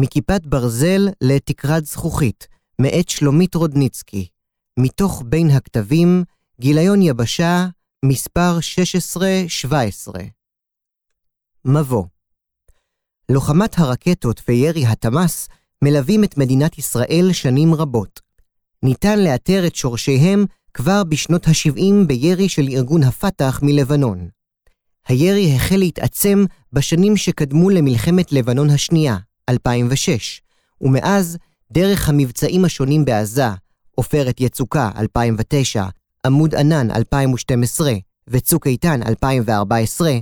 מכיפת ברזל לתקרת זכוכית, מאת שלומית רודניצקי, מתוך בין הכתבים, גיליון יבשה, מספר 16-17. מבוא. לוחמת הרקטות וירי התמ"ס מלווים את מדינת ישראל שנים רבות. ניתן לאתר את שורשיהם כבר בשנות ה-70 בירי של ארגון הפתח מלבנון. הירי החל להתעצם בשנים שקדמו למלחמת לבנון השנייה, 2006, ומאז דרך המבצעים השונים בעזה, עופרת יצוקה, 2009, עמוד ענן, 2012, וצוק איתן, 2014,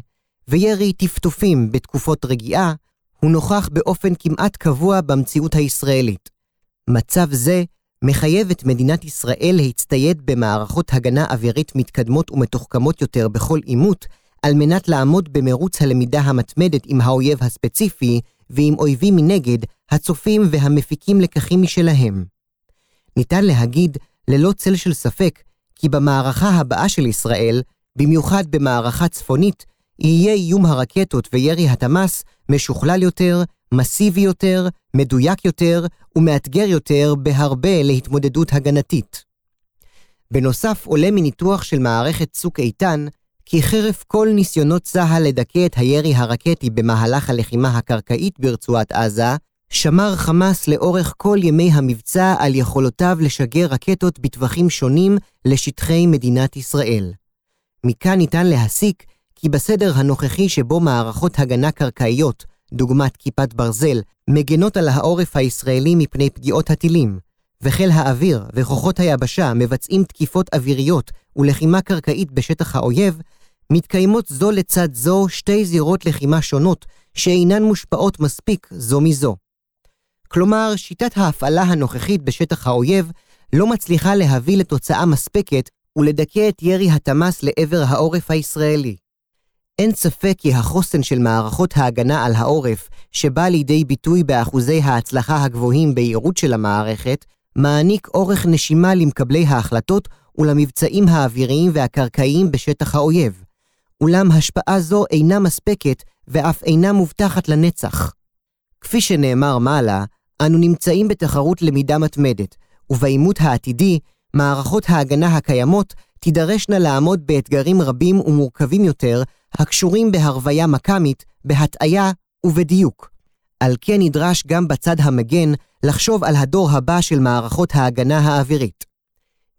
וירי טפטופים בתקופות רגיעה, הוא נוכח באופן כמעט קבוע במציאות הישראלית. מצב זה מחייב את מדינת ישראל להצטייד במערכות הגנה אווירית מתקדמות ומתוחכמות יותר בכל עימות, על מנת לעמוד במרוץ הלמידה המתמדת עם האויב הספציפי ועם אויבים מנגד, הצופים והמפיקים לקחים משלהם. ניתן להגיד ללא צל של ספק כי במערכה הבאה של ישראל, במיוחד במערכה צפונית, יהיה איום הרקטות וירי התמ"ס משוכלל יותר, מסיבי יותר, מדויק יותר ומאתגר יותר בהרבה להתמודדות הגנתית. בנוסף עולה מניתוח של מערכת צוק איתן, כי חרף כל ניסיונות צה"ל לדכא את הירי הרקטי במהלך הלחימה הקרקעית ברצועת עזה, שמר חמאס לאורך כל ימי המבצע על יכולותיו לשגר רקטות בטווחים שונים לשטחי מדינת ישראל. מכאן ניתן להסיק כי בסדר הנוכחי שבו מערכות הגנה קרקעיות, דוגמת כיפת ברזל, מגנות על העורף הישראלי מפני פגיעות הטילים, וחיל האוויר וכוחות היבשה מבצעים תקיפות אוויריות ולחימה קרקעית בשטח האויב, מתקיימות זו לצד זו שתי זירות לחימה שונות שאינן מושפעות מספיק זו מזו. כלומר, שיטת ההפעלה הנוכחית בשטח האויב לא מצליחה להביא לתוצאה מספקת ולדכא את ירי התמ"ס לעבר העורף הישראלי. אין ספק כי החוסן של מערכות ההגנה על העורף, שבא לידי ביטוי באחוזי ההצלחה הגבוהים ביעילות של המערכת, מעניק אורך נשימה למקבלי ההחלטות ולמבצעים האוויריים והקרקעיים בשטח האויב. אולם השפעה זו אינה מספקת ואף אינה מובטחת לנצח. כפי שנאמר מעלה, אנו נמצאים בתחרות למידה מתמדת, ובעימות העתידי, מערכות ההגנה הקיימות תידרשנה לעמוד באתגרים רבים ומורכבים יותר, הקשורים בהרוויה מקמית, בהטעיה ובדיוק. על כן נדרש גם בצד המגן לחשוב על הדור הבא של מערכות ההגנה האווירית.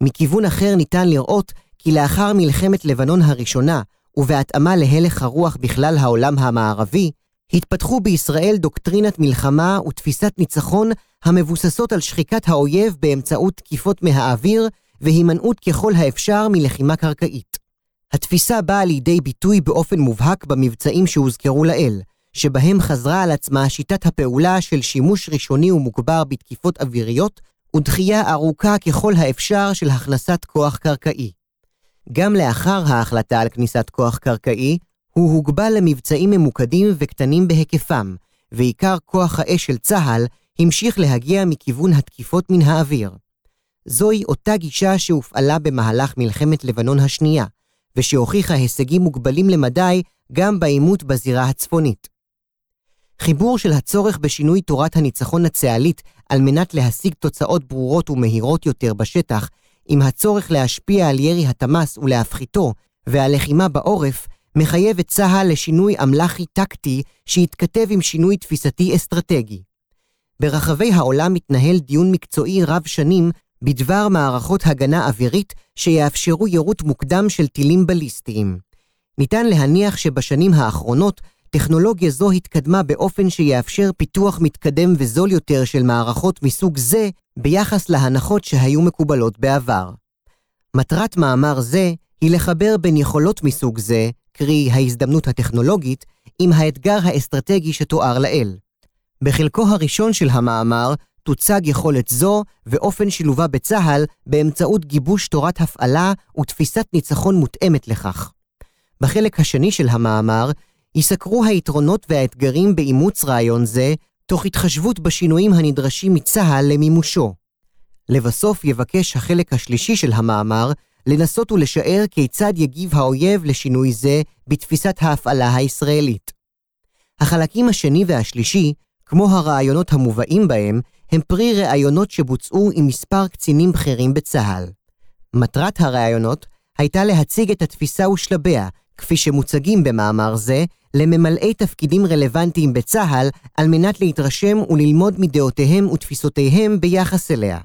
מכיוון אחר ניתן לראות כי לאחר מלחמת לבנון הראשונה, ובהתאמה להלך הרוח בכלל העולם המערבי, התפתחו בישראל דוקטרינת מלחמה ותפיסת ניצחון המבוססות על שחיקת האויב באמצעות תקיפות מהאוויר והימנעות ככל האפשר מלחימה קרקעית. התפיסה באה לידי ביטוי באופן מובהק במבצעים שהוזכרו לאל, שבהם חזרה על עצמה שיטת הפעולה של שימוש ראשוני ומוגבר בתקיפות אוויריות ודחייה ארוכה ככל האפשר של הכנסת כוח קרקעי. גם לאחר ההחלטה על כניסת כוח קרקעי, הוא הוגבל למבצעים ממוקדים וקטנים בהיקפם, ועיקר כוח האש של צה"ל המשיך להגיע מכיוון התקיפות מן האוויר. זוהי אותה גישה שהופעלה במהלך מלחמת לבנון השנייה, ושהוכיחה הישגים מוגבלים למדי גם בעימות בזירה הצפונית. חיבור של הצורך בשינוי תורת הניצחון הצה"לית על מנת להשיג תוצאות ברורות ומהירות יותר בשטח, עם הצורך להשפיע על ירי התמ"ס ולהפחיתו והלחימה בעורף, מחייב את צה"ל לשינוי אמל"חי טקטי שיתכתב עם שינוי תפיסתי אסטרטגי. ברחבי העולם מתנהל דיון מקצועי רב שנים בדבר מערכות הגנה אווירית שיאפשרו יירוט מוקדם של טילים בליסטיים. ניתן להניח שבשנים האחרונות טכנולוגיה זו התקדמה באופן שיאפשר פיתוח מתקדם וזול יותר של מערכות מסוג זה ביחס להנחות שהיו מקובלות בעבר. מטרת מאמר זה היא לחבר בין יכולות מסוג זה, קרי ההזדמנות הטכנולוגית, עם האתגר האסטרטגי שתואר לאל. בחלקו הראשון של המאמר תוצג יכולת זו ואופן שילובה בצה"ל באמצעות גיבוש תורת הפעלה ותפיסת ניצחון מותאמת לכך. בחלק השני של המאמר יסקרו היתרונות והאתגרים באימוץ רעיון זה, תוך התחשבות בשינויים הנדרשים מצה"ל למימושו. לבסוף יבקש החלק השלישי של המאמר לנסות ולשער כיצד יגיב האויב לשינוי זה בתפיסת ההפעלה הישראלית. החלקים השני והשלישי כמו הרעיונות המובאים בהם, הם פרי רעיונות שבוצעו עם מספר קצינים בכירים בצה"ל. מטרת הרעיונות הייתה להציג את התפיסה ושלביה, כפי שמוצגים במאמר זה, לממלאי תפקידים רלוונטיים בצה"ל, על מנת להתרשם וללמוד מדעותיהם ותפיסותיהם ביחס אליה.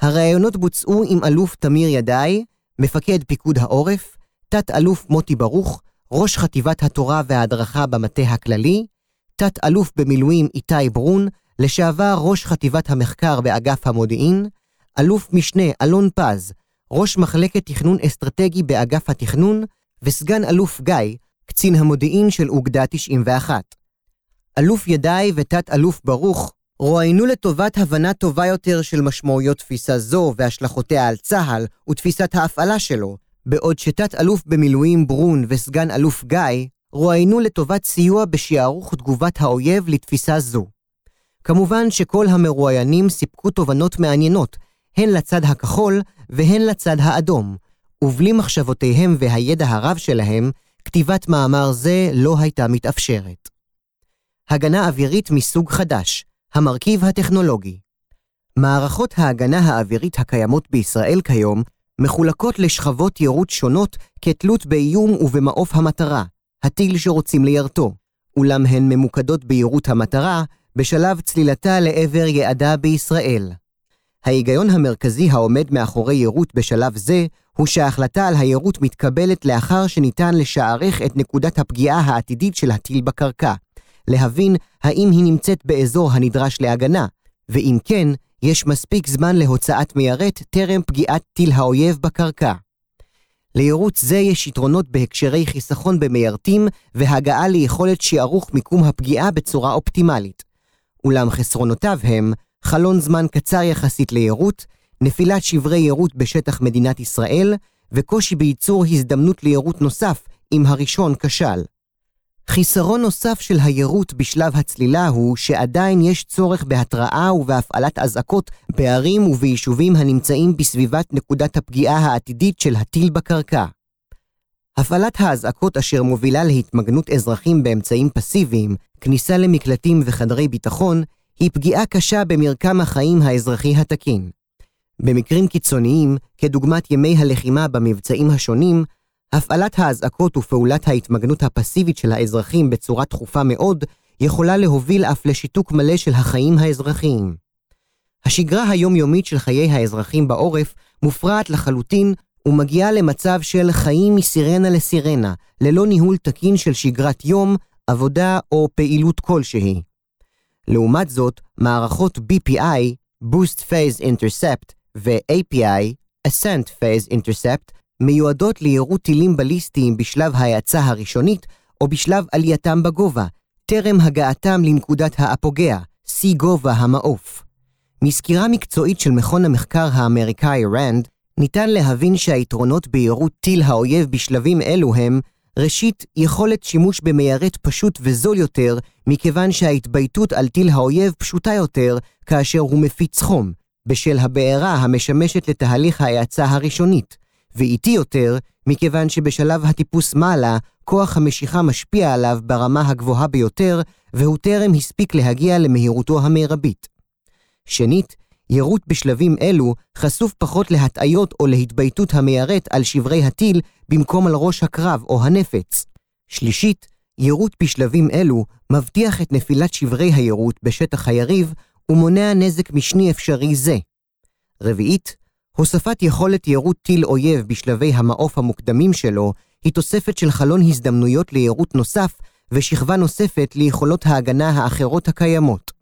הרעיונות בוצעו עם אלוף תמיר ידאי, מפקד פיקוד העורף, תת אלוף מוטי ברוך, ראש חטיבת התורה וההדרכה במטה הכללי, תת אלוף במילואים איתי ברון, לשעבר ראש חטיבת המחקר באגף המודיעין, אלוף משנה אלון פז, ראש מחלקת תכנון אסטרטגי באגף התכנון, וסגן אלוף גאי, קצין המודיעין של אוגדה 91. אלוף ידאי ותת אלוף ברוך רואיינו לטובת הבנה טובה יותר של משמעויות תפיסה זו והשלכותיה על צה"ל ותפיסת ההפעלה שלו, בעוד שתת אלוף במילואים ברון וסגן אלוף גאי רואיינו לטובת סיוע בשיערוך תגובת האויב לתפיסה זו. כמובן שכל המרואיינים סיפקו תובנות מעניינות, הן לצד הכחול והן לצד האדום, ובלי מחשבותיהם והידע הרב שלהם, כתיבת מאמר זה לא הייתה מתאפשרת. הגנה אווירית מסוג חדש, המרכיב הטכנולוגי. מערכות ההגנה האווירית הקיימות בישראל כיום מחולקות לשכבות יירוט שונות כתלות באיום ובמעוף המטרה, הטיל שרוצים לירתו, אולם הן ממוקדות ביירוט המטרה בשלב צלילתה לעבר יעדה בישראל. ההיגיון המרכזי העומד מאחורי יירוט בשלב זה הוא שההחלטה על היירוט מתקבלת לאחר שניתן לשערך את נקודת הפגיעה העתידית של הטיל בקרקע, להבין האם היא נמצאת באזור הנדרש להגנה, ואם כן, יש מספיק זמן להוצאת מיירט טרם פגיעת טיל האויב בקרקע. ליירוט זה יש יתרונות בהקשרי חיסכון במיירטים והגעה ליכולת שיערוך מיקום הפגיעה בצורה אופטימלית. אולם חסרונותיו הם חלון זמן קצר יחסית ליירוט, נפילת שברי יירוט בשטח מדינת ישראל, וקושי בייצור הזדמנות ליירוט נוסף אם הראשון כשל. חיסרון נוסף של היירוט בשלב הצלילה הוא שעדיין יש צורך בהתראה ובהפעלת אזעקות בערים וביישובים הנמצאים בסביבת נקודת הפגיעה העתידית של הטיל בקרקע. הפעלת האזעקות אשר מובילה להתמגנות אזרחים באמצעים פסיביים, כניסה למקלטים וחדרי ביטחון, היא פגיעה קשה במרקם החיים האזרחי התקין. במקרים קיצוניים, כדוגמת ימי הלחימה במבצעים השונים, הפעלת האזעקות ופעולת ההתמגנות הפסיבית של האזרחים בצורה תכופה מאוד, יכולה להוביל אף לשיתוק מלא של החיים האזרחיים. השגרה היומיומית של חיי האזרחים בעורף מופרעת לחלוטין ומגיעה למצב של חיים מסירנה לסירנה, ללא ניהול תקין של שגרת יום, עבודה או פעילות כלשהי. לעומת זאת, מערכות BPI, Boost Phase Intercept ו-API, Ascent Phase Intercept, מיועדות לירות טילים בליסטיים בשלב ההאצה הראשונית או בשלב עלייתם בגובה, טרם הגעתם לנקודת האפוגע, שיא גובה המעוף. מסקירה מקצועית של מכון המחקר האמריקאי RAND, ניתן להבין שהיתרונות בירות טיל האויב בשלבים אלו הם: ראשית, יכולת שימוש במיירט פשוט וזול יותר, מכיוון שההתבייתות על טיל האויב פשוטה יותר כאשר הוא מפיץ חום, בשל הבעירה המשמשת לתהליך ההאצה הראשונית, ואיטי יותר, מכיוון שבשלב הטיפוס מעלה, כוח המשיכה משפיע עליו ברמה הגבוהה ביותר, והוא טרם הספיק להגיע למהירותו המרבית. שנית, יירוט בשלבים אלו חשוף פחות להטעיות או להתבייתות המיירט על שברי הטיל במקום על ראש הקרב או הנפץ. שלישית, יירוט בשלבים אלו מבטיח את נפילת שברי היירוט בשטח היריב ומונע נזק משני אפשרי זה. רביעית, הוספת יכולת יירוט טיל אויב בשלבי המעוף המוקדמים שלו היא תוספת של חלון הזדמנויות ליירוט נוסף ושכבה נוספת ליכולות ההגנה האחרות הקיימות.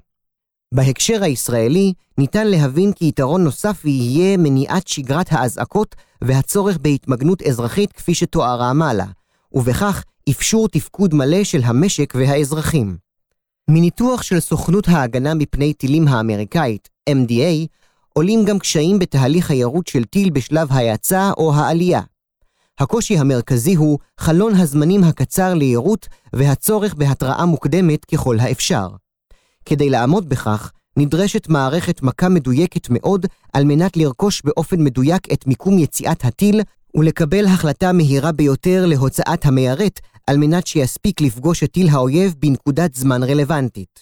בהקשר הישראלי ניתן להבין כי יתרון נוסף יהיה מניעת שגרת האזעקות והצורך בהתמגנות אזרחית כפי שתוארה מעלה, ובכך אפשור תפקוד מלא של המשק והאזרחים. מניתוח של סוכנות ההגנה מפני טילים האמריקאית, MDA, עולים גם קשיים בתהליך היירוט של טיל בשלב ההאצה או העלייה. הקושי המרכזי הוא חלון הזמנים הקצר ליירוט והצורך בהתראה מוקדמת ככל האפשר. כדי לעמוד בכך, נדרשת מערכת מכה מדויקת מאוד על מנת לרכוש באופן מדויק את מיקום יציאת הטיל ולקבל החלטה מהירה ביותר להוצאת המיירט על מנת שיספיק לפגוש את טיל האויב בנקודת זמן רלוונטית.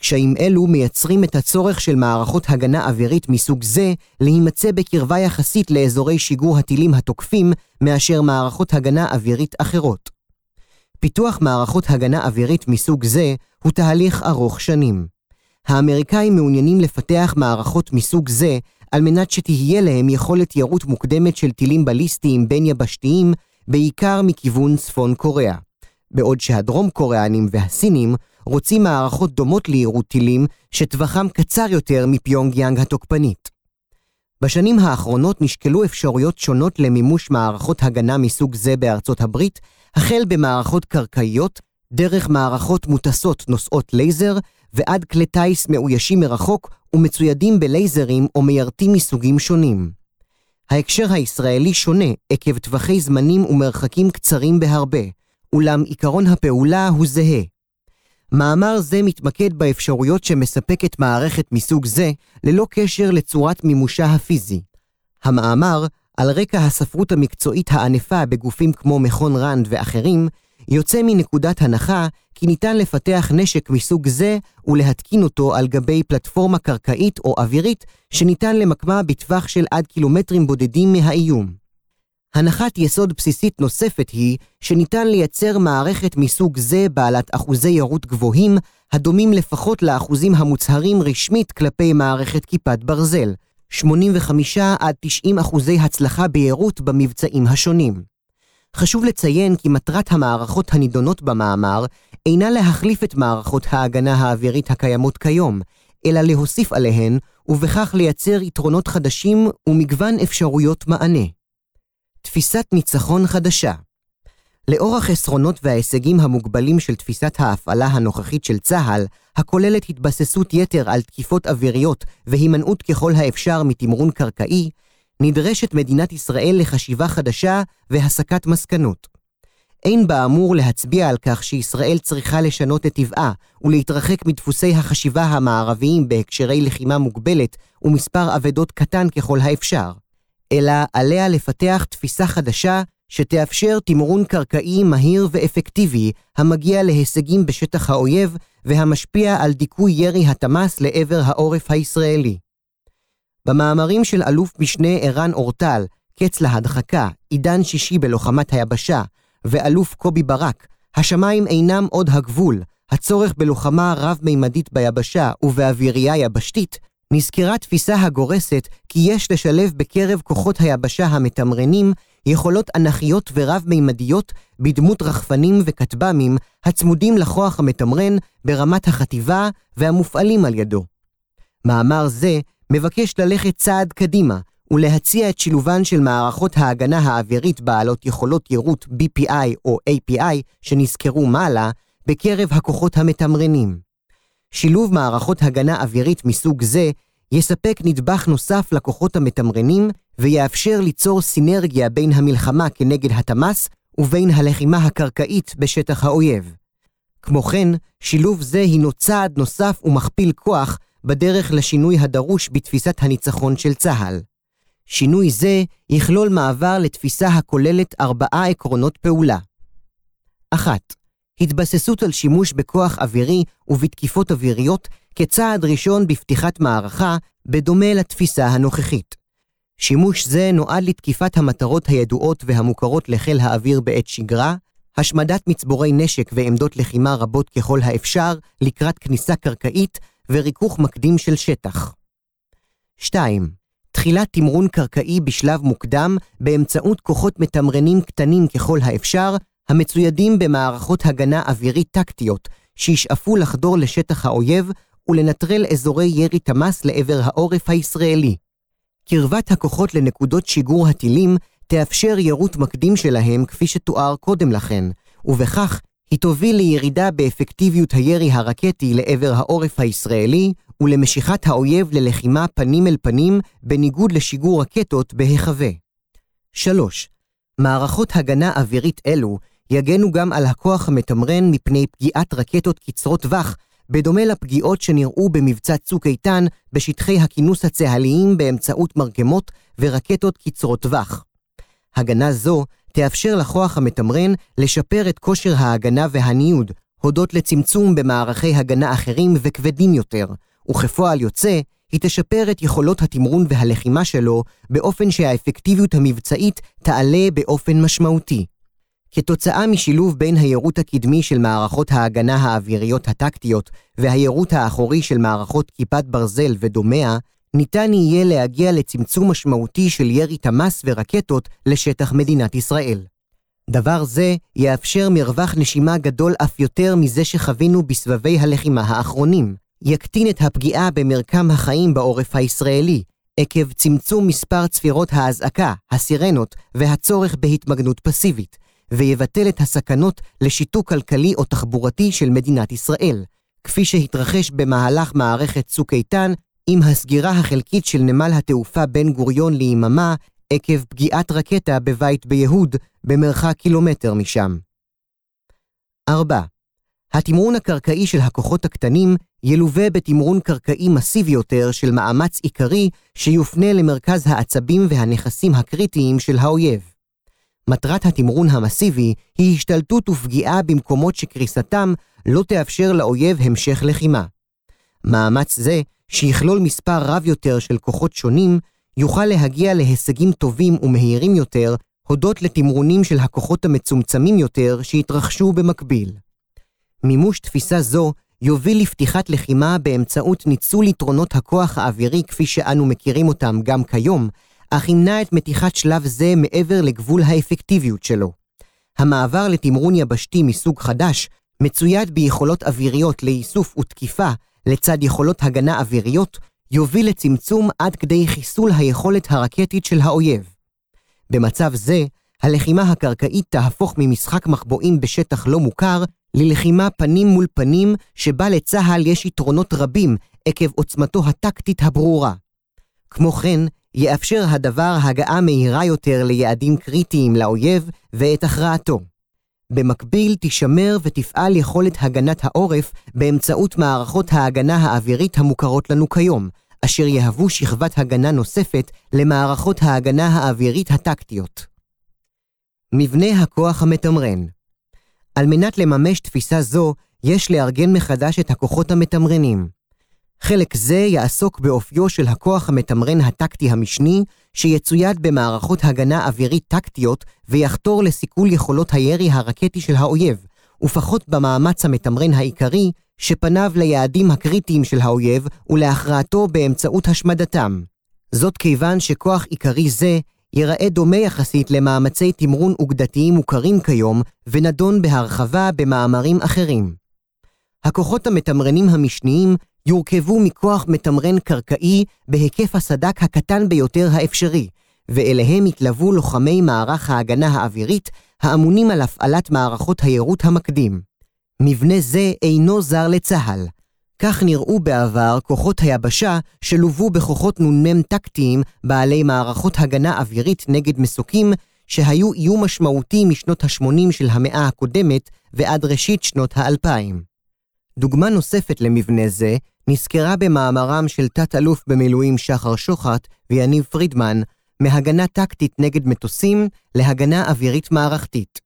קשיים אלו מייצרים את הצורך של מערכות הגנה אווירית מסוג זה להימצא בקרבה יחסית לאזורי שיגור הטילים התוקפים מאשר מערכות הגנה אווירית אחרות. פיתוח מערכות הגנה אווירית מסוג זה הוא תהליך ארוך שנים. האמריקאים מעוניינים לפתח מערכות מסוג זה על מנת שתהיה להם יכולת ירות מוקדמת של טילים בליסטיים בין יבשתיים, בעיקר מכיוון צפון קוריאה. בעוד שהדרום קוריאנים והסינים רוצים מערכות דומות לירות טילים שטווחם קצר יותר מפיונגיאנג התוקפנית. בשנים האחרונות נשקלו אפשרויות שונות למימוש מערכות הגנה מסוג זה בארצות הברית, החל במערכות קרקעיות, דרך מערכות מוטסות נושאות לייזר, ועד כלי טייס מאוישים מרחוק ומצוידים בלייזרים או מיירטים מסוגים שונים. ההקשר הישראלי שונה עקב טווחי זמנים ומרחקים קצרים בהרבה, אולם עיקרון הפעולה הוא זהה. מאמר זה מתמקד באפשרויות שמספקת מערכת מסוג זה ללא קשר לצורת מימושה הפיזי. המאמר, על רקע הספרות המקצועית הענפה בגופים כמו מכון רנד ואחרים, יוצא מנקודת הנחה כי ניתן לפתח נשק מסוג זה ולהתקין אותו על גבי פלטפורמה קרקעית או אווירית שניתן למקמה בטווח של עד קילומטרים בודדים מהאיום. הנחת יסוד בסיסית נוספת היא שניתן לייצר מערכת מסוג זה בעלת אחוזי ירות גבוהים הדומים לפחות לאחוזים המוצהרים רשמית כלפי מערכת כיפת ברזל, 85% עד 90% הצלחה בירות במבצעים השונים. חשוב לציין כי מטרת המערכות הנידונות במאמר אינה להחליף את מערכות ההגנה האווירית הקיימות כיום, אלא להוסיף עליהן ובכך לייצר יתרונות חדשים ומגוון אפשרויות מענה. תפיסת ניצחון חדשה. לאור החסרונות וההישגים המוגבלים של תפיסת ההפעלה הנוכחית של צה"ל, הכוללת התבססות יתר על תקיפות אוויריות והימנעות ככל האפשר מתמרון קרקעי, נדרשת מדינת ישראל לחשיבה חדשה והסקת מסקנות. אין באמור להצביע על כך שישראל צריכה לשנות את טבעה ולהתרחק מדפוסי החשיבה המערביים בהקשרי לחימה מוגבלת ומספר עבדות קטן ככל האפשר, אלא עליה לפתח תפיסה חדשה שתאפשר תמרון קרקעי מהיר ואפקטיבי המגיע להישגים בשטח האויב והמשפיע על דיכוי ירי התמ"ס לעבר העורף הישראלי. במאמרים של אלוף משנה אראן אורטל, קץ להדחקה, עידן שישי בלוחמת היבשה, ואלוף קובי ברק, השמיים אינם עוד הגבול, הצורך בלוחמה רב-מימדית ביבשה ובאווירייה יבשתית, נזכרה תפיסה הגורסת כי יש לשלב בקרב כוחות היבשה המתמרנים יכולות אנכיות ורב-מימדיות בדמות רחפנים וכתב"מים הצמודים לכוח המתמרן ברמת החטיבה והמופעלים על ידו. מאמר זה מבקש ללכת צעד קדימה ולהציע את שילובן של מערכות ההגנה האווירית בעלות יכולות יירוט BPI או API שנזכרו מעלה בקרב הכוחות המתמרנים. שילוב מערכות הגנה אווירית מסוג זה יספק נדבך נוסף לכוחות המתמרנים ויאפשר ליצור סינרגיה בין המלחמה כנגד התמ"ס ובין הלחימה הקרקעית בשטח האויב. כמו כן, שילוב זה הינו צעד נוסף ומכפיל כוח בדרך לשינוי הדרוש בתפיסת הניצחון של צה"ל. שינוי זה יכלול מעבר לתפיסה הכוללת 4 עקרונות פעולה. 1. התבססות על שימוש בכוח אווירי ובתקיפות אוויריות כצעד ראשון בפתיחת מערכה בדומה לתפיסה הנוכחית. שימוש זה נועד לתקיפת המטרות הידועות והמוכרות לחיל האוויר בעת שגרה, השמדת מצבורי נשק ועמדות לחימה רבות ככל האפשר לקראת כניסה קרקעית וריכוך מקדים של שטח. 2. תחילת תמרון קרקעי בשלב מוקדם באמצעות כוחות מתמרנים קטנים ככל האפשר, המצוידים במערכות הגנה אווירית טקטיות, שישאפו לחדור לשטח האויב ולנטרל אזורי ירי תמ"ס לעבר העורף הישראלי. קרבת הכוחות לנקודות שיגור הטילים תאפשר ירות מקדים שלהם כפי שתואר קודם לכן, ובכך היא תוביל לירידה באפקטיביות הירי הרקטי לעבר העורף הישראלי ולמשיכת האויב ללחימה פנים אל פנים בניגוד לשיגור רקטות בהיחווה. 3. מערכות הגנה אווירית אלו יגנו גם על הכוח המתמרן מפני פגיעת רקטות קצרות טווח, בדומה לפגיעות שנראו במבצע צוק איתן בשטחי הכינוס הצהליים באמצעות מרגמות ורקטות קצרות טווח. הגנה זו תאפשר לכוח המתמרן לשפר את כושר ההגנה והניוד, הודות לצמצום במערכי הגנה אחרים וכבדים יותר, וכפועל יוצא, היא תשפר את יכולות התמרון והלחימה שלו באופן שהאפקטיביות המבצעית תעלה באופן משמעותי. כתוצאה משילוב בין היירוט הקדמי של מערכות ההגנה האוויריות הטקטיות והיירוט האחורי של מערכות כיפת ברזל ודומיה, ניתן יהיה להגיע לצמצום משמעותי של ירי תמ"ס ורקטות לשטח מדינת ישראל. דבר זה יאפשר מרווח נשימה גדול אף יותר מזה שחווינו בסבבי הלחימה האחרונים, יקטין את הפגיעה במרקם החיים בעורף הישראלי, עקב צמצום מספר צפירות ההזעקה, הסירנות והצורך בהתמגנות פסיבית, ויבטל את הסכנות לשיתוק כלכלי או תחבורתי של מדינת ישראל, כפי שהתרחש במהלך מערכת צוק איתן עם הסגירה החלקית של נמל התעופה בן גוריון ליממה עקב פגיעת רקטה בבית ביהוד במרחק קילומטר משם. 4. התמרון הקרקעי של הכוחות הקטנים ילווה בתמרון קרקעי מסיבי יותר של מאמץ עיקרי שיופנה למרכז העצבים והנכסים הקריטיים של האויב. מטרת התמרון המסיבי היא השתלטות ופגיעה במקומות שקריסתם לא תאפשר לאויב המשך לחימה. מאמץ זה, שיכלול מספר רב יותר של כוחות שונים, יוכל להגיע להישגים טובים ומהירים יותר, הודות לתמרונים של הכוחות המצומצמים יותר שהתרחשו במקביל. מימוש תפיסה זו יוביל לפתיחת לחימה באמצעות ניצול יתרונות הכוח האווירי כפי שאנו מכירים אותם גם כיום, אך ימנע את מתיחת שלב זה מעבר לגבול האפקטיביות שלו. המעבר לתמרון יבשתי מסוג חדש מצויד ביכולות אוויריות לאיסוף ותקיפה לצד יכולות הגנה אוויריות, יוביל לצמצום עד כדי חיסול היכולת הרקטית של האויב. במצב זה, הלחימה הקרקעית תהפוך ממשחק מחבואים בשטח לא מוכר ללחימה פנים מול פנים שבה לצה"ל יש יתרונות רבים עקב עוצמתו הטקטית הברורה. כמו כן, יאפשר הדבר הגעה מהירה יותר ליעדים קריטיים לאויב ואת הכרעתו. במקביל תשמר ותפעל יכולת הגנת העורף באמצעות מערכות ההגנה האווירית המוכרות לנו כיום, אשר יהוו שכבת הגנה נוספת למערכות ההגנה האווירית הטקטיות. מבנה הכוח המתמרן. על מנת לממש תפיסה זו, יש לארגן מחדש את הכוחות המתמרנים. חלק זה יעסוק באופיו של הכוח המתמרן הטקטי המשני, שיצויד במערכות הגנה אווירית טקטיות ויחתור לסיכול יכולות הירי הרקטי של האויב, ופחות במאמץ המתמרן העיקרי שפניו ליעדים הקריטיים של האויב ולהכרעתו באמצעות השמדתם. זאת כיוון שכוח עיקרי זה ייראה דומה יחסית למאמצי תמרון אוגדתיים מוכרים כיום ונדון בהרחבה במאמרים אחרים. הכוחות המתמרנים המשניים יורכבו מכוח מתמרן קרקעי בהיקף הסדק הקטן ביותר האפשרי, ואליהם יתלוו לוחמי מערך ההגנה האווירית האמונים על הפעלת מערכות היירוט המקדים. מבנה זה אינו זר לצה"ל. כך נראו בעבר כוחות היבשה שלובו בכוחות נ"מ טקטיים בעלי מערכות הגנה אווירית נגד מסוקים שהיו איום משמעותי משנות ה-80 של המאה הקודמת ועד ראשית שנות ה-2000. דוגמה נוספת למבנה זה נזכרה במאמרם של תת-אלוף במילואים שחר שוחט ויניב פרידמן, מהגנה טקטית נגד מטוסים להגנה אווירית מערכתית.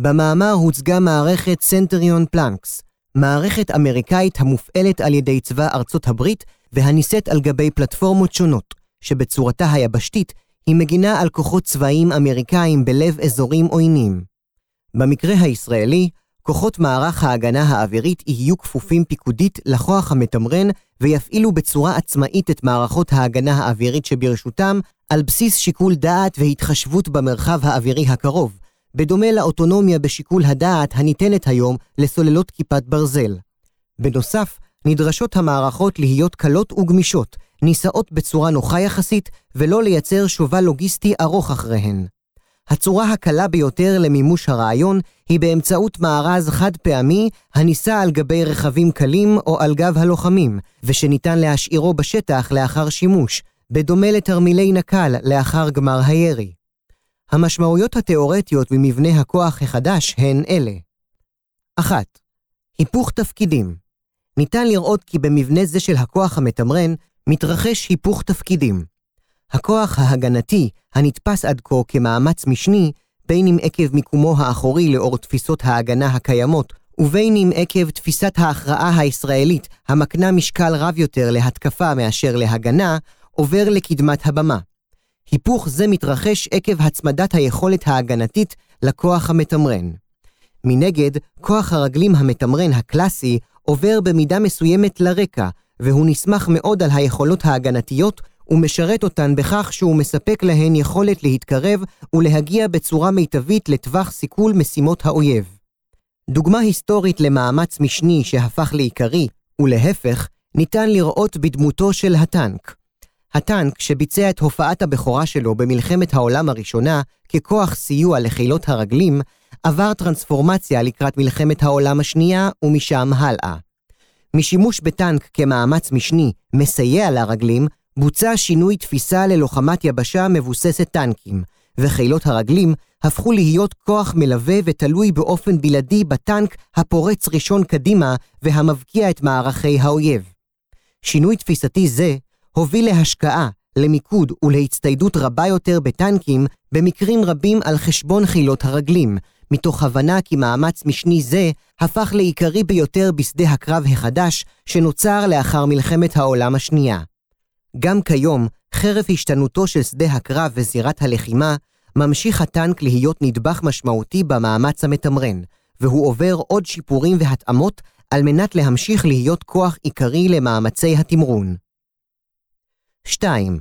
במאמר הוצגה מערכת סנטריון פלנקס, מערכת אמריקאית המופעלת על ידי צבא ארצות הברית והניסית על גבי פלטפורמות שונות, שבצורתה היבשתית היא מגינה על כוחות צבאיים אמריקאים בלב אזורים עוינים. במקרה הישראלי, כוחות מערך ההגנה האווירית יהיו כפופים פיקודית לכוח המתמרן ויפעילו בצורה עצמאית את מערכות ההגנה האווירית שברשותם על בסיס שיקול דעת והתחשבות במרחב האווירי הקרוב, בדומה לאוטונומיה בשיקול הדעת הניתנת היום לסוללות כיפת ברזל. בנוסף, נדרשות המערכות להיות קלות וגמישות, נישאות בצורה נוחה יחסית ולא לייצר שובל לוגיסטי ארוך אחריהן. הצורה הקלה ביותר למימוש הרעיון היא באמצעות מארז חד פעמי הניסה על גבי רכבים קלים או על גב הלוחמים, ושניתן להשאירו בשטח לאחר שימוש, בדומה לתרמילי נקל לאחר גמר הירי. המשמעויות התיאורטיות ממבנה הכוח החדש הן אלה. 1. היפוך תפקידים. ניתן לראות כי במבנה זה של הכוח המתמרן מתרחש היפוך תפקידים. הכוח ההגנתי, הנתפס עד כה כמאמץ משני, בין אם עקב מיקומו האחורי לאור תפיסות ההגנה הקיימות ובין אם עקב תפיסת ההכרעה הישראלית המקנה משקל רב יותר להתקפה מאשר להגנה, עובר לקדמת הבמה. היפוך זה מתרחש עקב הצמדת היכולת ההגנתית לכוח המתמרן. מנגד, כוח הרגלים המתמרן הקלאסי עובר במידה מסוימת לרקע, והוא נסמך מאוד על היכולות ההגנתיות ומשרת אותן בכך שהוא מספק להן יכולת להתקרב ולהגיע בצורה מיטבית לטווח סיכול משימות האויב. דוגמה היסטורית למאמץ משני שהפך לעיקרי, ולהפך, ניתן לראות בדמותו של הטנק. הטנק שביצע את הופעת הבכורה שלו במלחמת העולם הראשונה ככוח סיוע לחילות הרגלים, עבר טרנספורמציה לקראת מלחמת העולם השנייה ומשם הלאה. משימוש בטנק כמאמץ משני מסייע לרגלים, בוצע שינוי תפיסה ללוחמת יבשה מבוססת טנקים, וחילות הרגלים הפכו להיות כוח מלווה ותלוי באופן בלעדי בטנק הפורץ ראשון קדימה והמבקיע את מערכי האויב. שינוי תפיסתי זה הוביל להשקעה, למיקוד ולהצטיידות רבה יותר בטנקים במקרים רבים על חשבון חילות הרגלים, מתוך הבנה כי מאמץ משני זה הפך לעיקרי ביותר בשדה הקרב החדש שנוצר לאחר מלחמת העולם השנייה. גם כיום, חרף השתנותו של שדה הקרב וזירת הלחימה, ממשיך הטנק להיות נדבך משמעותי במאמץ המתמרן, והוא עובר עוד שיפורים והתאמות על מנת להמשיך להיות כוח עיקרי למאמצי התמרון. 2.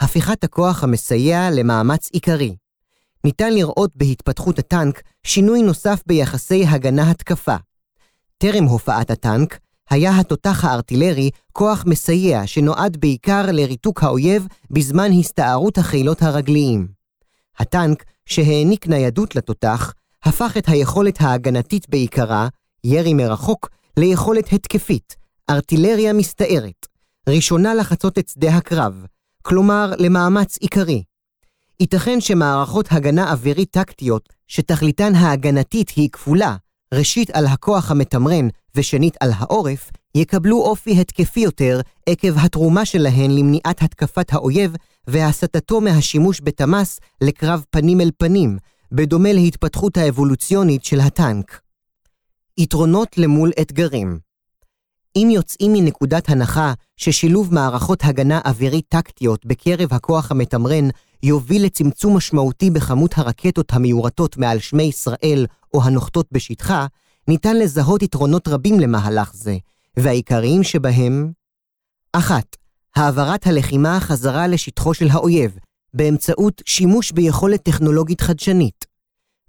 הפיכת הכוח המסייע למאמץ עיקרי. ניתן לראות בהתפתחות הטנק שינוי נוסף ביחסי הגנה-התקפה. טרם הופעת הטנק, היה התותח הארטילרי כוח מסייע שנועד בעיקר לריתוק האויב בזמן הסתערות החילות הרגליים. הטנק, שהעניק ניידות לתותח, הפך את היכולת ההגנתית בעיקרה, ירי מרחוק, ליכולת התקפית, ארטילריה מסתערת, ראשונה לחצות את שדה הקרב, כלומר למאמץ עיקרי. ייתכן שמערכות הגנה אווירית טקטיות, שתכליתן ההגנתית היא כפולה, ראשית על הכוח המתמרן ושנית על העורף, יקבלו אופי התקפי יותר עקב התרומה שלהן למניעת התקפת האויב והסתתו מהשימוש בתמ"ס לקרב פנים אל פנים, בדומה להתפתחות האבולוציונית של הטנק. יתרונות למול אתגרים. אם יוצאים מנקודת הנחה ששילוב מערכות הגנה אווירית טקטיות בקרב הכוח המתמרן יוביל לצמצום משמעותי בכמות הרקטות המיורטות מעל שמי ישראל או הנוחתות בשטחה, ניתן לזהות יתרונות רבים למהלך זה, והעיקריים שבהם: 1. העברת הלחימה חזרה לשטחו של האויב, באמצעות שימוש ביכולת טכנולוגית חדשנית.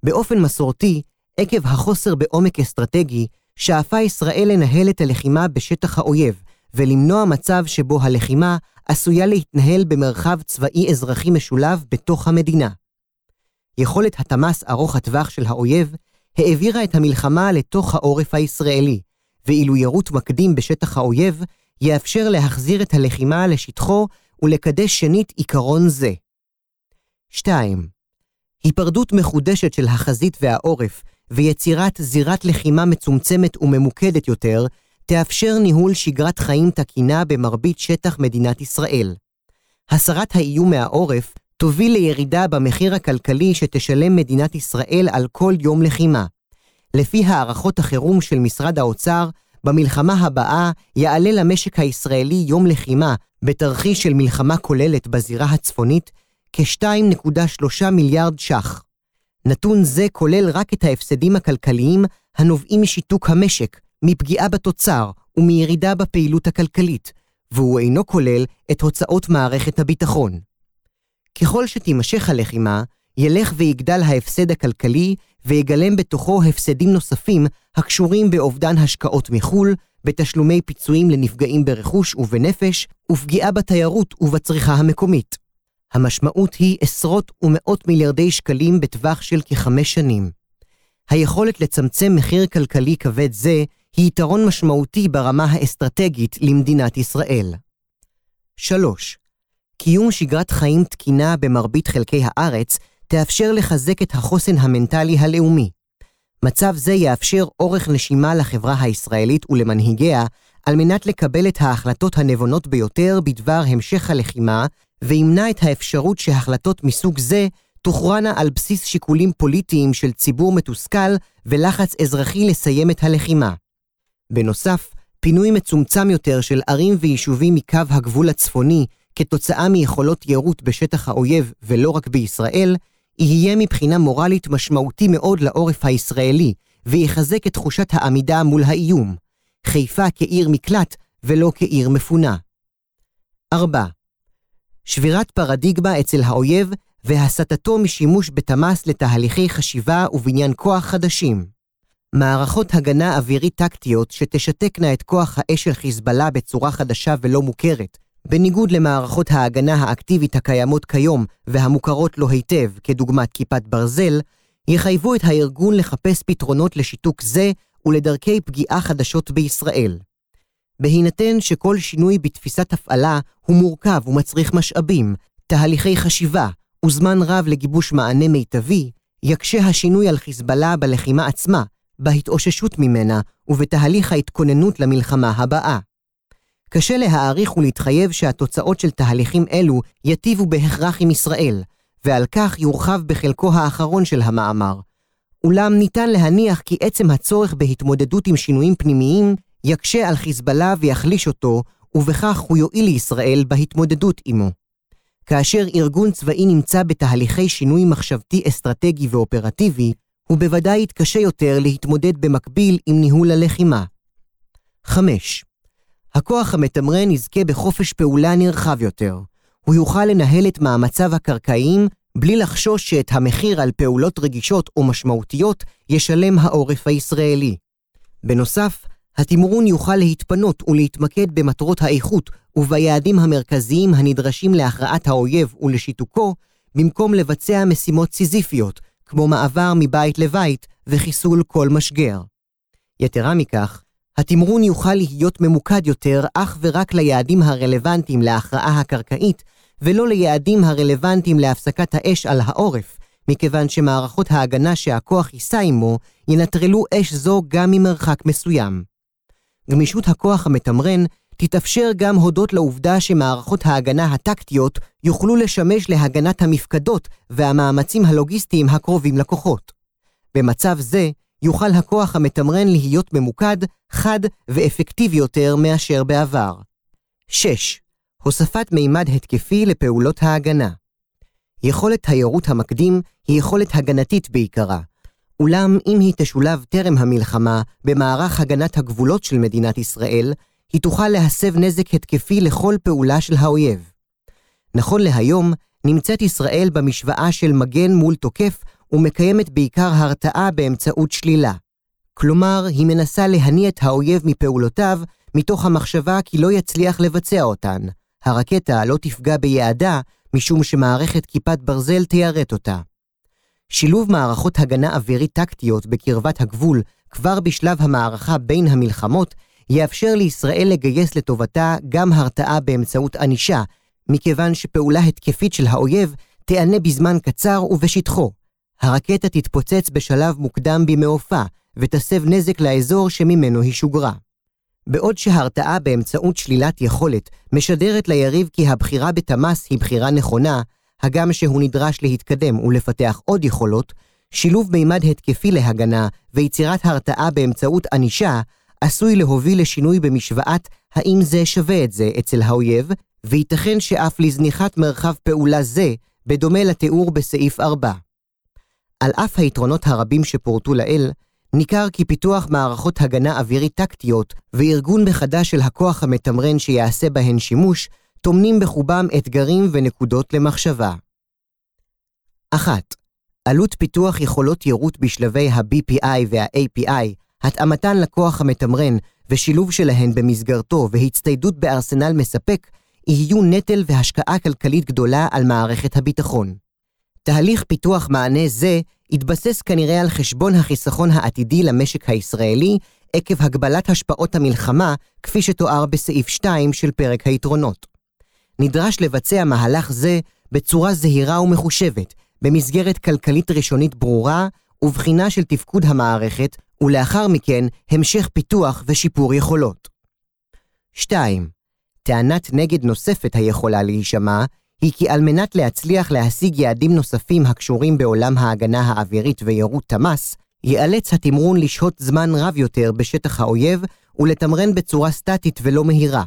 באופן מסורתי, עקב החוסר בעומק אסטרטגי, שאפה ישראל לנהל את הלחימה בשטח האויב, ולמנוע מצב שבו הלחימה עשויה להתנהל במרחב צבאי אזרחי משולב בתוך המדינה. יכולת התמ"ס ארוך הטווח של האויב העבירה את המלחמה לתוך העורף הישראלי, ואילו ירות מקדים בשטח האויב יאפשר להחזיר את הלחימה לשטחו ולקדש שנית עיקרון זה. 2. היפרדות מחודשת של החזית והעורף ויצירת זירת לחימה מצומצמת וממוקדת יותר תאפשר ניהול שגרת חיים תקינה במרבית שטח מדינת ישראל. הסרת האיום מהעורף תוביל לירידה במחיר הכלכלי שתשלם מדינת ישראל על כל יום לחימה. לפי הערכות החירום של משרד האוצר, במלחמה הבאה יעלה למשק הישראלי יום לחימה בתרחיש של מלחמה כוללת בזירה הצפונית כ-2.3 מיליארד ש"ח. נתון זה כולל רק את ההפסדים הכלכליים הנובעים משיתוק המשק, מפגיעה בתוצר ומירידה בפעילות הכלכלית, והוא אינו כולל את הוצאות מערכת הביטחון. ככל שתימשך הלחימה, ילך ויגדל ההפסד הכלכלי ויגלם בתוכו הפסדים נוספים הקשורים באובדן השקעות מחול, בתשלומי פיצויים לנפגעים ברכוש ובנפש, ופגיעה בתיירות ובצריכה המקומית. המשמעות היא עשרות ומאות מיליארדי שקלים בטווח של כ5 שנים. היכולת לצמצם מחיר כלכלי כבד זה היא יתרון משמעותי ברמה האסטרטגית למדינת ישראל. 3. קיום שגרת חיים תקינה במרבית חלקי הארץ תאפשר לחזק את החוסן המנטלי הלאומי. מצב זה יאפשר אורך נשימה לחברה הישראלית ולמנהיגיה על מנת לקבל את ההחלטות הנבונות ביותר בדבר המשך הלחימה, וימנע את האפשרות שהחלטות מסוג זה תוכרנה על בסיס שיקולים פוליטיים של ציבור מתוסכל ולחץ אזרחי לסיים את הלחימה. בנוסף, פינוי מצומצם יותר של ערים ויישובים מקו הגבול הצפוני כתוצאה מיכולות ירות בשטח האויב ולא רק בישראל, יהיה מבחינה מורלית משמעותי מאוד לעורף הישראלי ויחזק את תחושת העמידה מול האיום. חיפה כעיר מקלט ולא כעיר מפונה. 4. שבירת פרדיגמה אצל האויב והסתתו משימוש בתמ"ס לתהליכי חשיבה ובניין כוח חדשים. מערכות הגנה אווירית טקטיות שתשתקנה את כוח האש של חיזבאללה בצורה חדשה ולא מוכרת, בניגוד למערכות ההגנה האקטיבית הקיימות כיום והמוכרות לו היטב כדוגמת כיפת ברזל, יחייבו את הארגון לחפש פתרונות לשיתוק זה ולדרכי פגיעה חדשות בישראל. בהינתן שכל שינוי בתפיסת הפעלה הוא מורכב ומצריך משאבים, תהליכי חשיבה וזמן רב לגיבוש מענה מיטבי, יקשה השינוי על חיזבאללה בלחימה עצמה, בהתאוששות ממנה ובתהליך ההתכוננות למלחמה הבאה. קשה להעריך ולהתחייב שהתוצאות של תהליכים אלו יטיבו בהכרח עם ישראל, ועל כך יורחב בחלקו האחרון של המאמר. אולם ניתן להניח כי עצם הצורך בהתמודדות עם שינויים פנימיים יקשה על חיזבאללה ויחליש אותו, ובכך הוא יועיל לישראל בהתמודדות עמו. כאשר ארגון צבאי נמצא בתהליכי שינוי מחשבתי אסטרטגי ואופרטיבי, הוא בוודאי יתקשה יותר להתמודד במקביל עם ניהול הלחימה. 5. הכוח המתמרן יזכה בחופש פעולה נרחב יותר. הוא יוכל לנהל את מאמציו הקרקעיים בלי לחשוש שאת המחיר על פעולות רגישות או משמעותיות ישלם העורף הישראלי. בנוסף, התמרון יוכל להתפנות ולהתמקד במטרות האיכות וביעדים המרכזיים הנדרשים להכרעת האויב ולשיתוקו, במקום לבצע משימות סיזיפיות, כמו מעבר מבית לבית וחיסול כל משגר. יתרה מכך, התמרון יוכל להיות ממוקד יותר אך ורק ליעדים הרלוונטיים להכרעה הקרקעית, ולא ליעדים הרלוונטיים להפסקת האש על העורף, מכיוון שמערכות ההגנה שהכוח יישא עמו ינטרלו אש זו גם ממרחק מסוים. גמישות הכוח המתמרן תתאפשר גם הודות לעובדה שמערכות ההגנה הטקטיות יוכלו לשמש להגנת המפקדות והמאמצים הלוגיסטיים הקרובים לכוחות. במצב זה יוכל הכוח המתמרן להיות ממוקד, חד ואפקטיבי יותר מאשר בעבר. 6. הוספת מימד התקפי לפעולות ההגנה. יכולת הירות המקדים היא יכולת הגנתית בעיקרה. אולם אם היא תשולב טרם המלחמה במערך הגנת הגבולות של מדינת ישראל, היא תוכל להסב נזק התקפי לכל פעולה של האויב. נכון להיום, נמצאת ישראל במשוואה של מגן מול תוקף ומקיימת בעיקר הרתעה באמצעות שלילה. כלומר, היא מנסה להניע את האויב מפעולותיו מתוך המחשבה כי לא יצליח לבצע אותן. הרקטה לא תפגע ביעדה משום שמערכת כיפת ברזל תיירט אותה. שילוב מערכות הגנה אווירית טקטיות בקרבת הגבול כבר בשלב המערכה בין המלחמות יאפשר לישראל לגייס לטובתה גם הרתעה באמצעות ענישה, מכיוון שפעולה התקפית של האויב תענה בזמן קצר ובשטחו. הרקטה תתפוצץ בשלב מוקדם במעופה ותסב נזק לאזור שממנו היא שוגרה. בעוד שהרתעה באמצעות שלילת יכולת משדרת ליריב כי הבחירה בתמ"ס היא בחירה נכונה, הגם שהוא נדרש להתקדם ולפתח עוד יכולות, שילוב מימד התקפי להגנה ויצירת הרתעה באמצעות ענישה עשוי להוביל לשינוי במשוואת האם זה שווה את זה אצל האויב, וייתכן שאף לזניחת מרחב פעולה זה בדומה לתיאור בסעיף 4. על אף היתרונות הרבים שפורטו לאל, ניכר כי פיתוח מערכות הגנה אווירית טקטיות וארגון מחדש של הכוח המתמרן שיעשה בהן שימוש, תומנים בחובם אתגרים ונקודות למחשבה. 1. עלות פיתוח יכולות יירוט בשלבי ה-BPI וה-API, התאמתן לכוח המתמרן ושילוב שלהן במסגרתו והצטיידות בארסנל מספק, יהיו נטל והשקעה כלכלית גדולה על מערכת הביטחון. תהליך פיתוח מענה זה התבסס כנראה על חשבון החיסכון העתידי למשק הישראלי עקב הגבלת השפעות המלחמה, כפי שתואר בסעיף 2 של פרק היתרונות. נדרש לבצע מהלך זה בצורה זהירה ומחושבת, במסגרת כלכלית ראשונית ברורה ובחינה של תפקוד המערכת, ולאחר מכן המשך פיתוח ושיפור יכולות. 2. טענת נגד נוספת היכולה להישמע היא כי על מנת להצליח להשיג יעדים נוספים הקשורים בעולם ההגנה האווירית וירות תמ"ס, ייאלץ התמרון לשהות זמן רב יותר בשטח האויב ולתמרן בצורה סטטית ולא מהירה.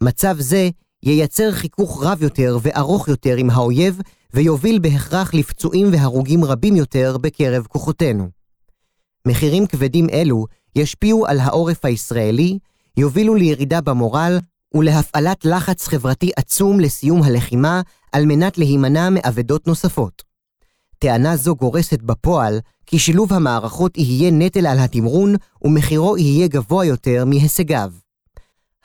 מצב זה ייצר חיכוך רב יותר וארוך יותר עם האויב ויוביל בהכרח לפצועים והרוגים רבים יותר בקרב כוחותינו. מחירים כבדים אלו ישפיעו על העורף הישראלי, יובילו לירידה במורל ולהפעלת לחץ חברתי עצום לסיום הלחימה על מנת להימנע מעבדות נוספות. טענה זו גורסת בפועל כי שילוב המערכות יהיה נטל על התמרון ומחירו יהיה גבוה יותר מהישגיו.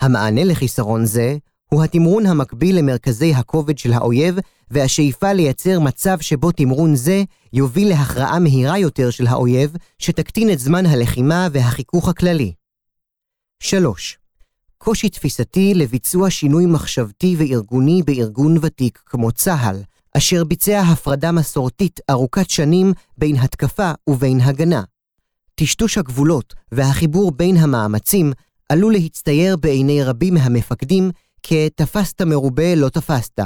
המענה לחיסרון זה הוא התמרון המקביל למרכזי הכובד של האויב והשאיפה לייצר מצב שבו תמרון זה יוביל להכרעה מהירה יותר של האויב שתקטין את זמן הלחימה והחיכוך הכללי. 3. קושי תפיסתי לביצוע שינוי מחשבתי וארגוני בארגון ותיק כמו צה"ל, אשר ביצע הפרדה מסורתית ארוכת שנים בין התקפה ובין הגנה. טשטוש הגבולות והחיבור בין המאמצים עלול להצטייר בעיני רבים מהמפקדים כתפסת מרובה לא תפסת,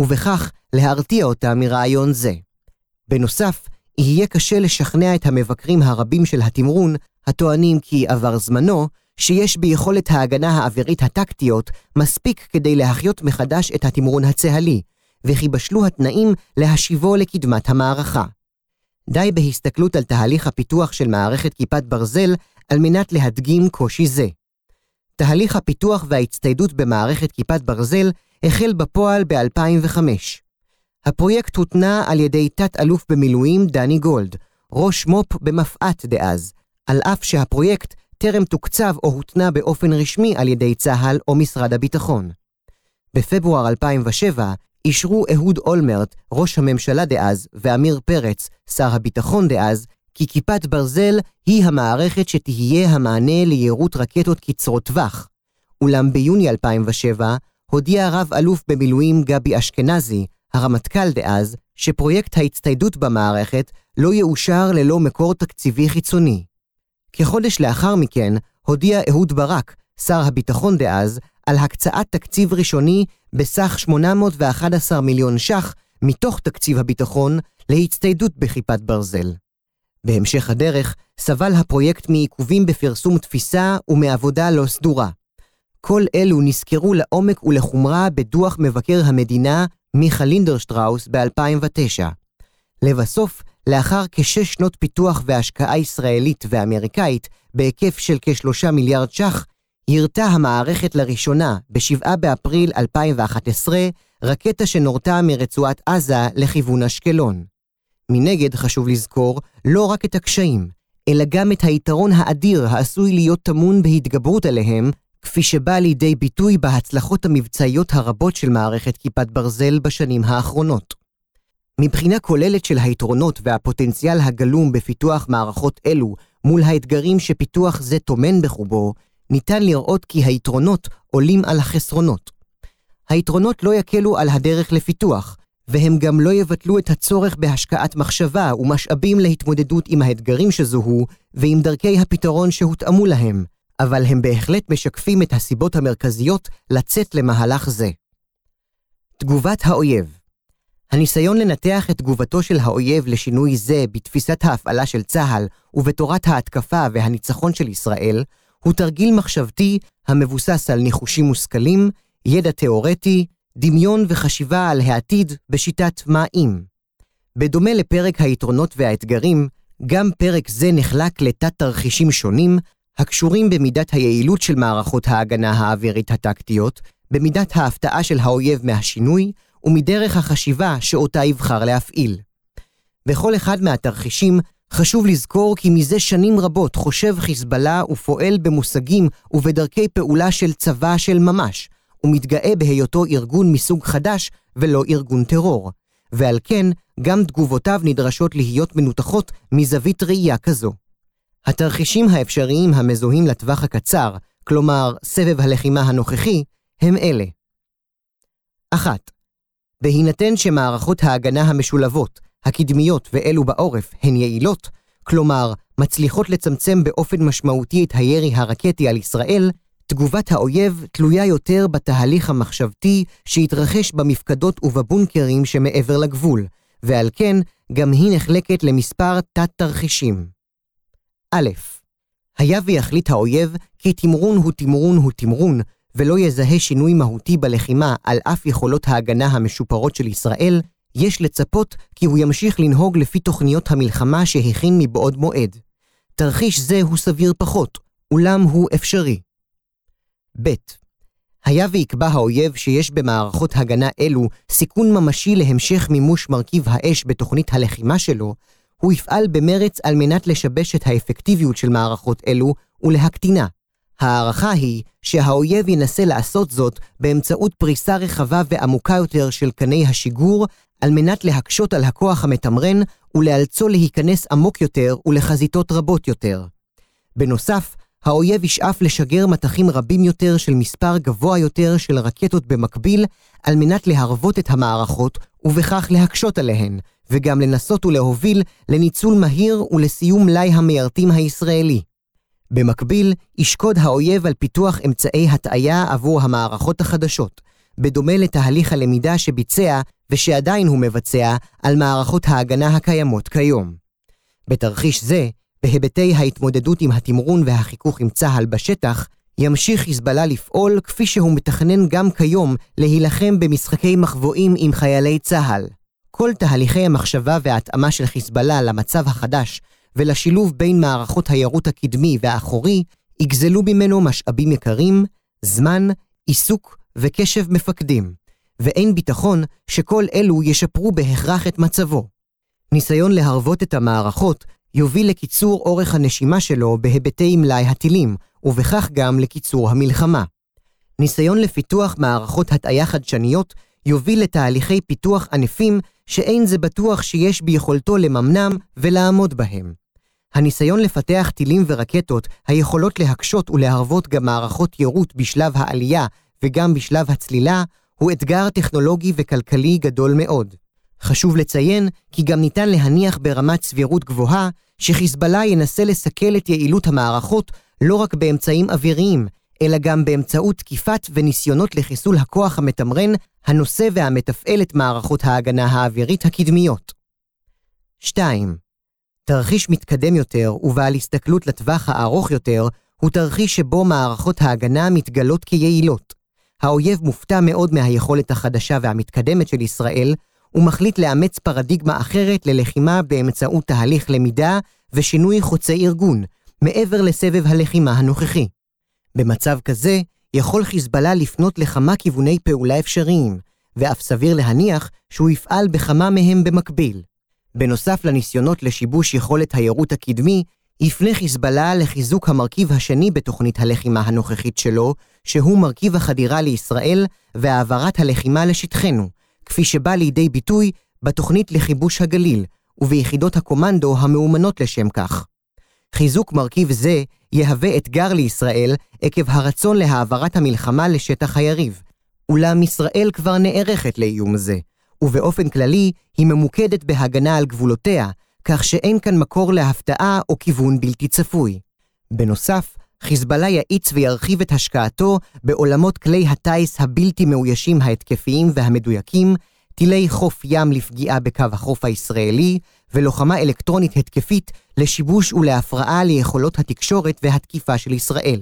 ובכך להרתיע אותה מרעיון זה. בנוסף, יהיה קשה לשכנע את המבקרים הרבים של התמרון, הטוענים כי עבר זמנו, שיש ביכולת ההגנה האווירית הטקטיות מספיק כדי להחיות מחדש את התמרון הצהלי, וכי בשלו התנאים להשיבו לקדמת המערכה. די בהסתכלות על תהליך הפיתוח של מערכת כיפת ברזל על מנת להדגים קושי זה. תהליך הפיתוח וההצטיידות במערכת כיפת ברזל החל בפועל ב-2005. הפרויקט הותנה על ידי תת-אלוף במילואים דני גולד, ראש מופ במפאת דאז, על אף שהפרויקט טרם תוקצב או הותנה באופן רשמי על ידי צה"ל או משרד הביטחון. בפברואר 2007 אישרו אהוד אולמרט, ראש הממשלה דאז, ואמיר פרץ, שר הביטחון דאז, כי כיפת ברזל היא המערכת שתהיה המענה לירות רקטות קצרות טווח. אולם ביוני 2007 הודיע רב אלוף במילואים גבי אשכנזי, הרמטכ"ל דאז, שפרויקט ההצטיידות במערכת לא יאושר ללא מקור תקציבי חיצוני. כחודש לאחר מכן הודיע אהוד ברק, שר הביטחון דאז, על הקצאת תקציב ראשוני בסך 811 מיליון ש"ח מתוך תקציב הביטחון להצטיידות בכיפת ברזל. בהמשך הדרך סבל הפרויקט מעיכובים בפרסום תפיסה ומעבודה לא סדורה. כל אלו נזכרו לעומק ולחומרה בדוח מבקר המדינה מיכלינדר שטראוס ב-2009. לבסוף, לאחר כשש שנות פיתוח והשקעה ישראלית ואמריקאית בהיקף של כ3 מיליארד ש"ח, ירתה המערכת לראשונה ב-7 באפריל 2011 רקטה שנורתה מרצועת עזה לכיוון אשקלון. מנגד חשוב לזכור לא רק את הקשיים, אלא גם את היתרון האדיר העשוי להיות טמון בהתגברות עליהם, כפי שבא לידי ביטוי בהצלחות המבצעיות הרבות של מערכת כיפת ברזל בשנים האחרונות. מבחינה כוללת של היתרונות והפוטנציאל הגלום בפיתוח מערכות אלו מול האתגרים שפיתוח זה טומן בחובו, ניתן לראות כי היתרונות עולים על החסרונות. היתרונות לא יקלו על הדרך לפיתוח, והם גם לא יבטלו את הצורך בהשקעת מחשבה ומשאבים להתמודדות עם האתגרים שזוהו ועם דרכי הפתרון שהותאמו להם, אבל הם בהחלט משקפים את הסיבות המרכזיות לצאת למהלך זה. תגובת האויב. הניסיון לנתח את תגובתו של האויב לשינוי זה בתפיסת ההפעלה של צה"ל ובתורת ההתקפה והניצחון של ישראל, הוא תרגיל מחשבתי המבוסס על ניחושים מושכלים, ידע תיאורטי, דמיון וחשיבה על העתיד בשיטת מה אם. בדומה לפרק היתרונות והאתגרים, גם פרק זה נחלק לתת תרחישים שונים, הקשורים במידת היעילות של מערכות ההגנה האווירית הטקטיות, במידת ההפתעה של האויב מהשינוי, ומדרך החשיבה שאותה יבחר להפעיל. בכל אחד מהתרחישים חשוב לזכור כי מזה שנים רבות חושב חיזבאללה ופועל במושגים ובדרכי פעולה של צבא של ממש, ומתגאה בהיותו ארגון מסוג חדש ולא ארגון טרור, ועל כן גם תגובותיו נדרשות להיות מנותחות מזווית ראייה כזו. התרחישים האפשריים המזוהים לטווח הקצר, כלומר סבב הלחימה הנוכחי, הם אלה. 1. בהינתן שמערכות ההגנה המשולבות, הקדמיות ואלו בעורף הן יעילות, כלומר מצליחות לצמצם באופן משמעותי את הירי הרקטי על ישראל, תגובת האויב תלויה יותר בתהליך המחשבתי שהתרחש במפקדות ובבונקרים שמעבר לגבול, ועל כן גם היא נחלקת למספר תת-תרחישים. א', היה ויחליט האויב כי תמרון הוא תמרון הוא תמרון, ולא יזהה שינוי מהותי בלחימה על אף יכולות ההגנה המשופרות של ישראל, יש לצפות כי הוא ימשיך לנהוג לפי תוכניות המלחמה שהכין מבעוד מועד. תרחיש זה הוא סביר פחות, אולם הוא אפשרי. ב', היה ויקבע האויב שיש במערכות הגנה אלו סיכון ממשי להמשך מימוש מרכיב האש בתוכנית הלחימה שלו, הוא יפעל במרץ על מנת לשבש את האפקטיביות של מערכות אלו ולהקטינה. הערכה היא שהאויב ינסה לעשות זאת באמצעות פריסה רחבה ועמוקה יותר של קני השיגור, על מנת להקשות על הכוח המתמרן ולאלצו להיכנס עמוק יותר ולחזיתות רבות יותר. בנוסף, האויב ישאף לשגר מתחים רבים יותר של מספר גבוה יותר של רקטות במקביל, על מנת להרוות את המערכות ובכך להקשות עליהן, וגם לנסות ולהוביל לניצול מהיר ולסיום מלאי המיירטים הישראלי. במקביל, ישקוד האויב על פיתוח אמצעי הטעיה עבור המערכות החדשות, בדומה לתהליך הלמידה שביצע ושעדיין הוא מבצע על מערכות ההגנה הקיימות כיום. בתרחיש זה, בהיבטי ההתמודדות עם התמרון והחיכוך עם צה"ל בשטח, ימשיך חיזבאללה לפעול כפי שהוא מתכנן גם כיום להילחם במשחקי מחבואים עם חיילי צה"ל. כל תהליכי המחשבה וההתאמה של חיזבאללה למצב החדש ולשילוב בין מערכות הירות הקדמי והאחורי יגזלו ממנו משאבים יקרים, זמן, עיסוק וקשב מפקדים, ואין ביטחון שכל אלו ישפרו בהכרח את מצבו. ניסיון להרוות את המערכות יוביל לקיצור אורך הנשימה שלו בהיבטי מלאי הטילים, ובכך גם לקיצור המלחמה. ניסיון לפיתוח מערכות הטעיה חדשניות יוביל לתהליכי פיתוח ענפים שאין זה בטוח שיש ביכולתו לממנם ולעמוד בהם. הניסיון לפתח טילים ורקטות היכולות להקשות ולהרוות גם מערכות יירוט בשלב העלייה וגם בשלב הצלילה הוא אתגר טכנולוגי וכלכלי גדול מאוד. חשוב לציין כי גם ניתן להניח ברמת סבירות גבוהה שחיזבאללה ינסה לסכל את יעילות המערכות לא רק באמצעים אוויריים, אלא גם באמצעות תקיפת וניסיונות לחיסול הכוח המתמרן, הנושא והמתפעל את מערכות ההגנה האווירית הקדמיות. 2. תרחיש מתקדם יותר ובעל הסתכלות לטווח הארוך יותר הוא תרחיש שבו מערכות ההגנה מתגלות כיעילות. האויב מופתע מאוד מהיכולת החדשה והמתקדמת של ישראל, ומחליט לאמץ פרדיגמה אחרת ללחימה באמצעות תהליך למידה ושינוי חוצי ארגון, מעבר לסבב הלחימה הנוכחי. במצב כזה, יכול חיזבאללה לפנות לכמה כיווני פעולה אפשריים, ואף סביר להניח שהוא יפעל בכמה מהם במקביל. בנוסף לניסיונות לשיבוש יכולת הירות הקדמי, יפנה חיזבאללה לחיזוק המרכיב השני בתוכנית הלחימה הנוכחית שלו, שהוא מרכיב החדירה לישראל והעברת הלחימה לשטחנו, כפי שבא לידי ביטוי בתוכנית לכיבוש הגליל וביחידות הקומנדו המאומנות לשם כך. חיזוק מרכיב זה יהווה אתגר לישראל עקב הרצון להעברת המלחמה לשטח היריב, אולם ישראל כבר נערכת לאיום זה, ובאופן כללי היא ממוקדת בהגנה על גבולותיה, כך שאין כאן מקור להפתעה או כיוון בלתי צפוי. בנוסף, חיזבאללה יאיץ וירחיב את השקעתו בעולמות כלי הטייס הבלתי מאוישים ההתקפיים והמדויקים, טילי חוף ים לפגיעה בקו החוף הישראלי, ולוחמה אלקטרונית התקפית לשיבוש ולהפרעה ליכולות התקשורת והתקיפה של ישראל.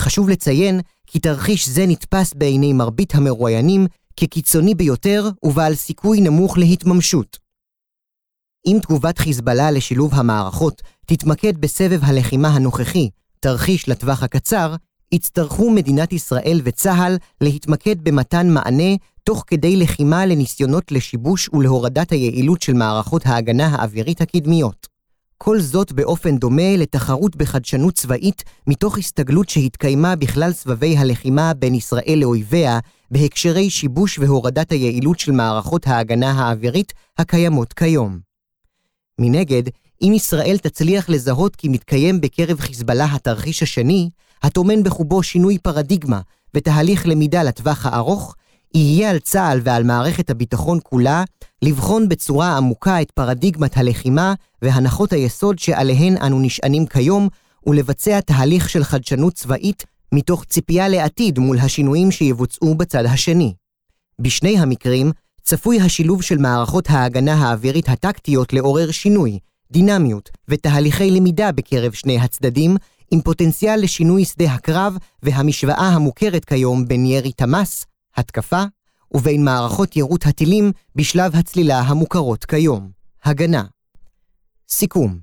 חשוב לציין כי תרחיש זה נתפס בעיני מרבית המרואיינים כקיצוני ביותר ובעל סיכוי נמוך להתממשות. אם תגובת חיזבאללה לשילוב המערכות תתמקד בסבב הלחימה הנוכחי, תרחיש לטווח הקצר, יצטרכו מדינת ישראל וצה"ל להתמקד במתן מענה תוך כדי לחימה לניסיונות לשיבוש ולהורדת היעילות של מערכות ההגנה האווירית הקדמיות. כל זאת באופן דומה לתחרות בחדשנות צבאית מתוך הסתגלות שהתקיימה בכלל סבבי הלחימה בין ישראל לאויביה בהקשרי שיבוש והורדת היעילות של מערכות ההגנה האווירית הקיימות כיום. מנגד, אם ישראל תצליח לזהות כי מתקיים בקרב חיזבאללה התרחיש השני, התומן בחובו שינוי פרדיגמה ותהליך למידה לטווח הארוך, יהיה על צה"ל ועל מערכת הביטחון כולה לבחון בצורה עמוקה את פרדיגמת הלחימה והנחות היסוד שעליהן אנו נשענים כיום ולבצע תהליך של חדשנות צבאית מתוך ציפייה לעתיד מול השינויים שיבוצעו בצד השני. בשני המקרים צפוי השילוב של מערכות ההגנה האווירית הטקטיות לעורר שינוי, דינמיות ותהליכי למידה בקרב שני הצדדים, עם פוטנציאל לשינוי שדה הקרב והמשוואה המוכרת כיום בין ירי תמ"ס, התקפה, ובין מערכות ירות הטילים בשלב הצלילה המוכרות כיום, הגנה. סיכום.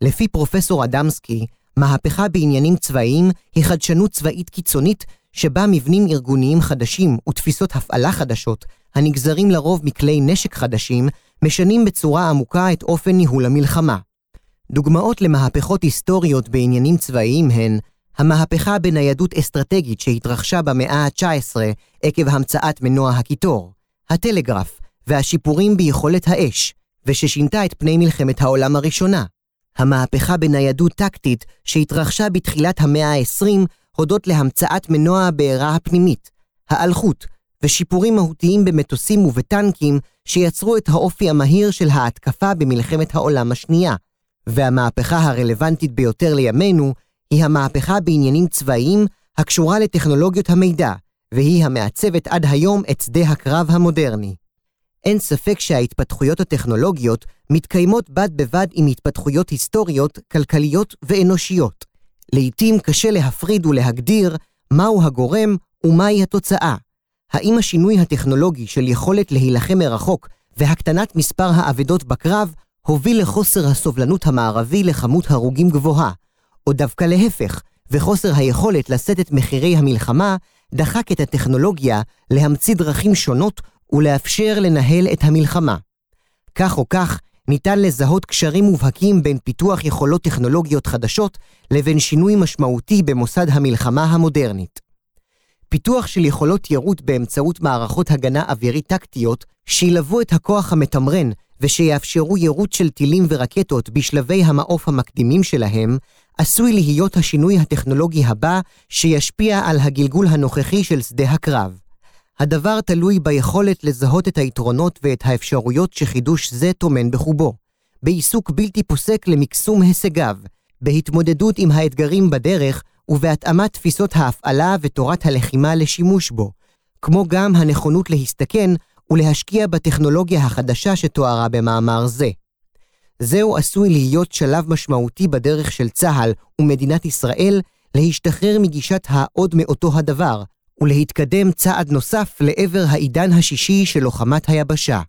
לפי פרופסור אדמסקי, מהפכה בעניינים צבאיים היא חדשנות צבאית קיצונית שבה מבנים ארגוניים חדשים ותפיסות הפעלה חדשות, הנגזרים לרוב מכלי נשק חדשים, משנים בצורה עמוקה את אופן ניהול המלחמה. דוגמאות למהפכות היסטוריות בעניינים צבאיים הן המהפכה בניידות אסטרטגית שהתרחשה במאה ה-19 עקב המצאת מנוע הקיטור, הטלגרף והשיפורים ביכולת האש, וששינתה את פני מלחמת העולם הראשונה. המהפכה בניידות טקטית שהתרחשה בתחילת המאה ה-20 הודות להמצאת מנוע הבעירה הפנימית, האלחוט, ושיפורים מהותיים במטוסים ובטנקים שיצרו את האופי המהיר של ההתקפה במלחמת העולם השנייה. והמהפכה הרלוונטית ביותר לימינו היא המהפכה בעניינים צבאיים הקשורה לטכנולוגיות המידע, והיא המעצבת עד היום את שדה הקרב המודרני. אין ספק שההתפתחויות הטכנולוגיות מתקיימות בד בבד עם התפתחויות היסטוריות, כלכליות ואנושיות. לעתים קשה להפריד ולהגדיר מהו הגורם ומהי התוצאה. האם השינוי הטכנולוגי של יכולת להילחם מרחוק והקטנת מספר האבדות בקרב הוביל לחוסר הסובלנות המערבי לכמות הרוגים גבוהה, או דווקא להפך, וחוסר היכולת לשאת את מחירי המלחמה דחק את הטכנולוגיה להמציא דרכים שונות ולאפשר לנהל את המלחמה. כך או כך, ניתן לזהות קשרים מובהקים בין פיתוח יכולות טכנולוגיות חדשות לבין שינוי משמעותי במוסד המלחמה המודרנית. פיתוח של יכולות ירות באמצעות מערכות הגנה אווירית טקטיות שילבו את הכוח המתמרן ושיאפשרו ירות של טילים ורקטות בשלבי המעוף המקדימים שלהם, עשוי להיות השינוי הטכנולוגי הבא שישפיע על הגלגול הנוכחי של שדה הקרב. הדבר תלוי ביכולת לזהות את היתרונות ואת האפשרויות שחידוש זה טומן בחובו, בעיסוק בלתי פוסק למקסום הישגיו, בהתמודדות עם האתגרים בדרך ובהתאמת תפיסות ההפעלה ותורת הלחימה לשימוש בו, כמו גם הנכונות להסתכן ולהשקיע בטכנולוגיה החדשה שתוארה במאמר זה. זהו עשוי להיות שלב משמעותי בדרך של צה"ל ומדינת ישראל להשתחרר מגישת העוד מאותו הדבר, ולהתקדם צעד נוסף לעבר העידן השישי של לוחמת היבשה.